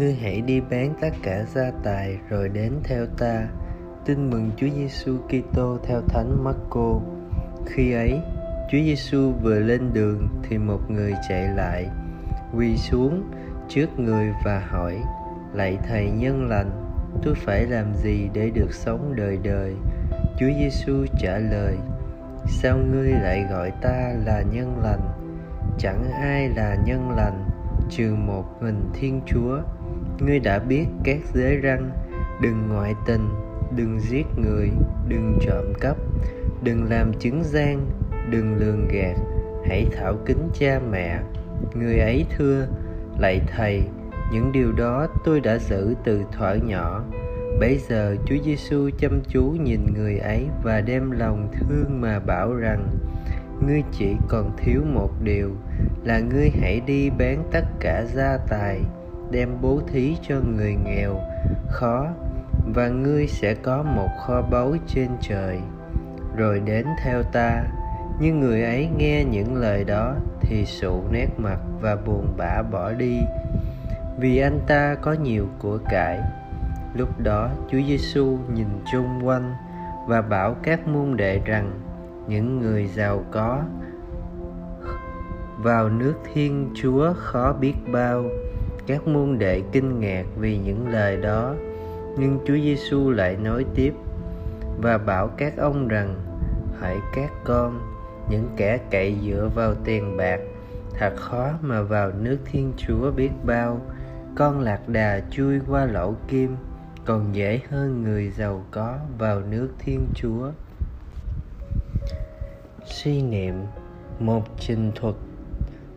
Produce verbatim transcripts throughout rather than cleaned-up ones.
Ngươi hãy đi bán tất cả gia tài rồi đến theo ta. Tin mừng Chúa Giêsu Kitô theo Thánh Mác-cô. Khi ấy, Chúa Giêsu vừa lên đường thì một người chạy lại, quỳ xuống trước người và hỏi: Lạy Thầy nhân lành, tôi phải làm gì để được sống đời đời? Chúa Giêsu trả lời: Sao ngươi lại gọi ta là nhân lành? Chẳng ai là nhân lành trừ một mình Thiên Chúa. Ngươi đã biết các giới răn: đừng ngoại tình, đừng giết người, đừng trộm cắp, đừng làm chứng gian, đừng lường gạt, hãy thảo kính cha mẹ. Người ấy thưa: Lạy Thầy, những điều đó tôi đã giữ từ thuở nhỏ. Bấy giờ Chúa Giêsu chăm chú nhìn người ấy và đem lòng thương mà bảo rằng: Ngươi chỉ còn thiếu một điều, là ngươi hãy đi bán tất cả gia tài, đem bố thí cho người nghèo, khó, và ngươi sẽ có một kho báu trên trời. Rồi đến theo ta. Nhưng người ấy nghe những lời đó thì sụ nét mặt và buồn bã bỏ đi, vì anh ta có nhiều của cải. Lúc đó Chúa Giêsu nhìn chung quanh và bảo các môn đệ rằng: Những người giàu có vào nước Thiên Chúa khó biết bao. Các môn đệ kinh ngạc vì những lời đó, nhưng Chúa Giêsu lại nói tiếp và bảo các ông rằng: Hỡi các con, những kẻ cậy dựa vào tiền bạc, thật khó mà vào nước Thiên Chúa biết bao. Con lạc đà chui qua lỗ kim còn dễ hơn người giàu có vào nước Thiên Chúa. Suy niệm một trình thuật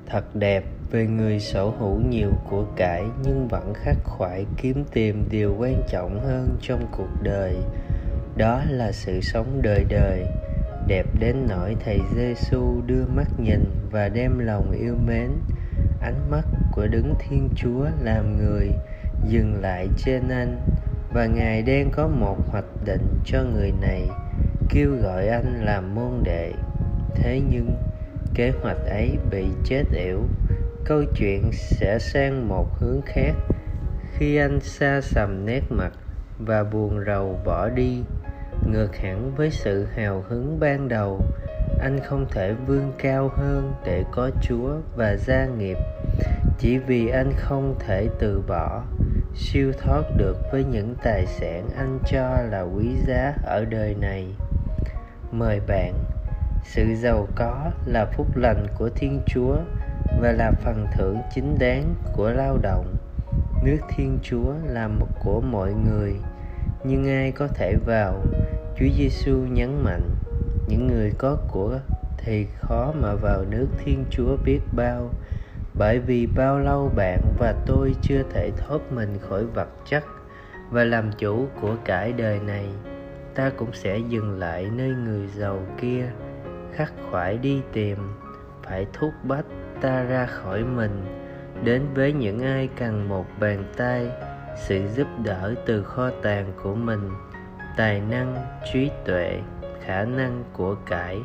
thật đẹp về người sở hữu nhiều của cải nhưng vẫn khắc khoải kiếm tìm điều quan trọng hơn trong cuộc đời, đó là sự sống đời đời. Đẹp đến nỗi Thầy Giêsu đưa mắt nhìn và đem lòng yêu mến. Ánh mắt của Đấng Thiên Chúa làm người dừng lại trên anh, và Ngài đang có một hoạch định cho người này, kêu gọi anh làm môn đệ. Thế nhưng kế hoạch ấy bị chết yểu. Câu chuyện sẽ sang một hướng khác khi anh sa sầm nét mặt và buồn rầu bỏ đi. Ngược hẳn với sự hào hứng ban đầu, anh không thể vươn cao hơn để có Chúa và gia nghiệp, chỉ vì anh không thể từ bỏ, siêu thoát được với những tài sản anh cho là quý giá ở đời này. Mời bạn, sự giàu có là phúc lành của Thiên Chúa và là phần thưởng chính đáng của lao động. Nước Thiên Chúa là một của mọi người, nhưng ai có thể vào? Chúa Giêsu nhấn mạnh: Những người có của thì khó mà vào nước Thiên Chúa biết bao, bởi vì bao lâu bạn và tôi chưa thể thoát mình khỏi vật chất và làm chủ của cải đời này, ta cũng sẽ dừng lại nơi người giàu kia, khắc khoải đi tìm, phải thúc bách ta ra khỏi mình, đến với những ai cần một bàn tay, sự giúp đỡ từ kho tàng của mình, tài năng, trí tuệ, khả năng, của cải,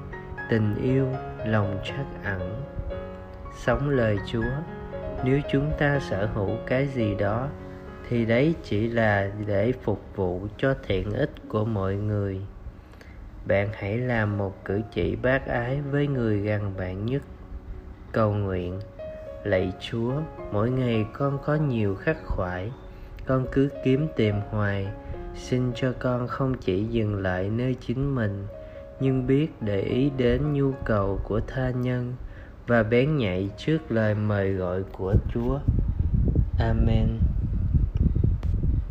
tình yêu, lòng trắc ẩn. Sống lời Chúa. Nếu chúng ta sở hữu cái gì đó thì đấy chỉ là để phục vụ cho thiện ích của mọi người. Bạn hãy làm một cử chỉ bác ái với người gần bạn nhất. Cầu nguyện: Lạy Chúa, mỗi ngày con có nhiều khắc khoải, con cứ kiếm tìm hoài. Xin cho con không chỉ dừng lại nơi chính mình, nhưng biết để ý đến nhu cầu của tha nhân và bén nhạy trước lời mời gọi của Chúa. Amen.